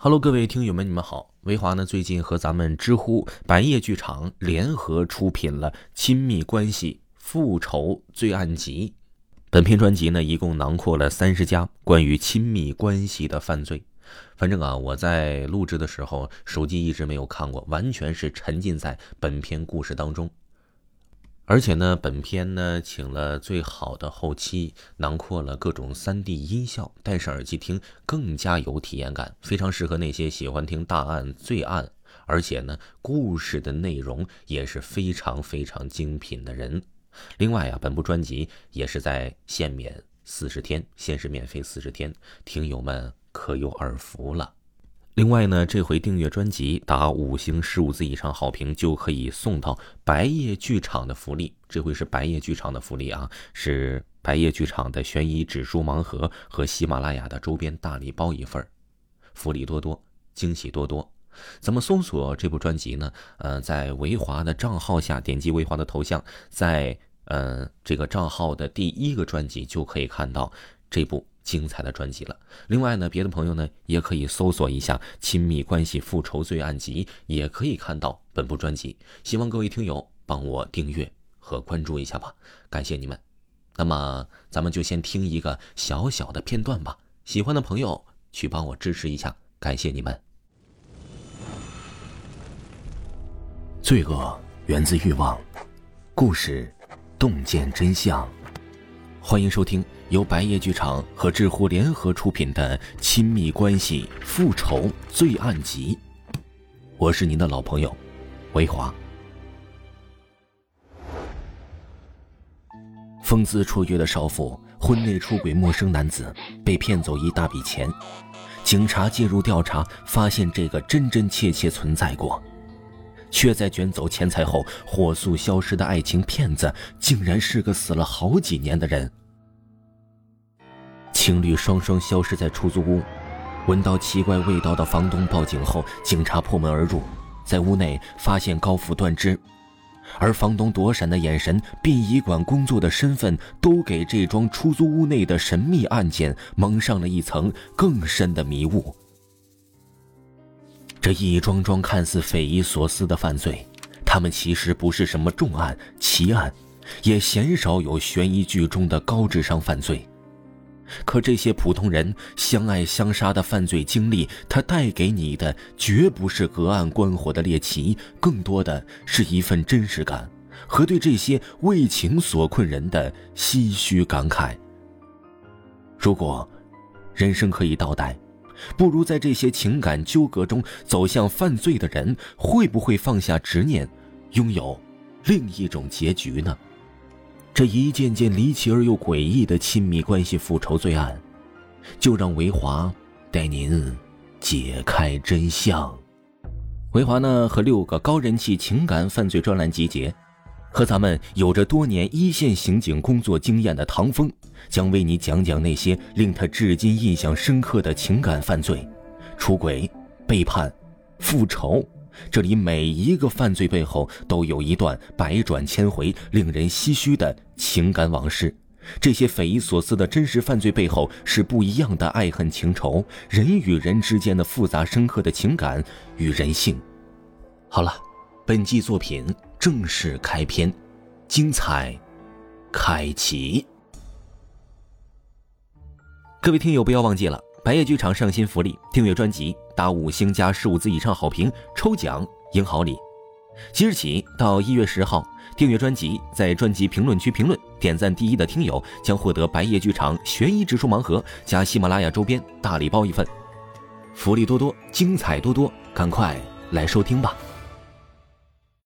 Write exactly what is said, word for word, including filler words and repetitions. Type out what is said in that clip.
哈喽，各位听友们，你们好。维华呢最近和咱们知乎、白夜剧场联合出品了《亲密关系复仇罪案集》。本篇专辑呢一共囊括了三十家关于亲密关系的犯罪。反正啊，我在录制的时候手机一直没有看过，完全是沉浸在本篇故事当中。而且呢，本片呢请了最好的后期，囊括了各种 三 D 音效，戴上耳机听更加有体验感，非常适合那些喜欢听大案、罪案，而且呢，故事的内容也是非常非常精品的人。另外啊，本部专辑也是在限免四十天，限时免费四十天，听友们可有耳福了。另外呢，这回订阅专辑打五星十五字以上好评就可以送到白夜剧场的福利，这回是白夜剧场的福利啊，是白夜剧场的悬疑指数盲盒和喜马拉雅的周边大礼包一份，福利多多，惊喜多多。怎么搜索这部专辑呢？呃，在维华的账号下点击维华的头像，在呃这个账号的第一个专辑就可以看到这部精彩的专辑了。另外呢，别的朋友呢也可以搜索一下《亲密关系复仇罪案集》，也可以看到本部专辑。希望各位听友帮我订阅和关注一下吧，感谢你们。那么咱们就先听一个小小的片段吧，喜欢的朋友去帮我支持一下，感谢你们。罪恶源自欲望，故事洞见真相。欢迎收听由白夜剧场和知乎联合出品的《亲密关系复仇罪案集》，我是您的老朋友维华。风姿绰约的少妇婚内出轨陌生男子，被骗走一大笔钱。警察介入调查，发现这个真真切切存在过，却在卷走钱财后火速消失的爱情骗子，竟然是个死了好几年的人。情侣双双消失在出租屋，闻到奇怪味道的房东报警后，警察破门而入，在屋内发现高幅断肢，而房东躲闪的眼神、殡仪馆工作的身份，都给这桩出租屋内的神秘案件蒙上了一层更深的迷雾。这一桩桩看似匪夷所思的犯罪，他们其实不是什么重案、奇案，也鲜少有悬疑剧中的高智商犯罪。可这些普通人相爱相杀的犯罪经历，它带给你的绝不是隔岸观火的猎奇，更多的是一份真实感和对这些为情所困人的唏嘘感慨。如果人生可以倒带，不如在这些情感纠葛中走向犯罪的人，会不会放下执念，拥有另一种结局呢？这一件件离奇而又诡异的亲密关系复仇罪案，就让维华带您解开真相。维华呢和六个高人气情感犯罪专栏集结，和咱们有着多年一线刑警工作经验的唐峰，将为你讲讲那些令他至今印象深刻的情感犯罪、出轨、背叛、复仇，这里每一个犯罪背后都有一段百转千回、令人唏嘘的情感往事。这些匪夷所思的真实犯罪背后，是不一样的爱恨情仇，人与人之间的复杂深刻的情感与人性。好了，本季作品正式开篇，精彩开启。各位听友不要忘记了，白夜剧场上新福利，订阅专辑打五星加十五字以上好评抽奖赢好礼。即日起到一月十号，订阅专辑在专辑评论区评论点赞第一的听友将获得白夜剧场悬疑指数盲盒加喜马拉雅周边大礼包一份，福利多多，精彩多多，赶快来收听吧。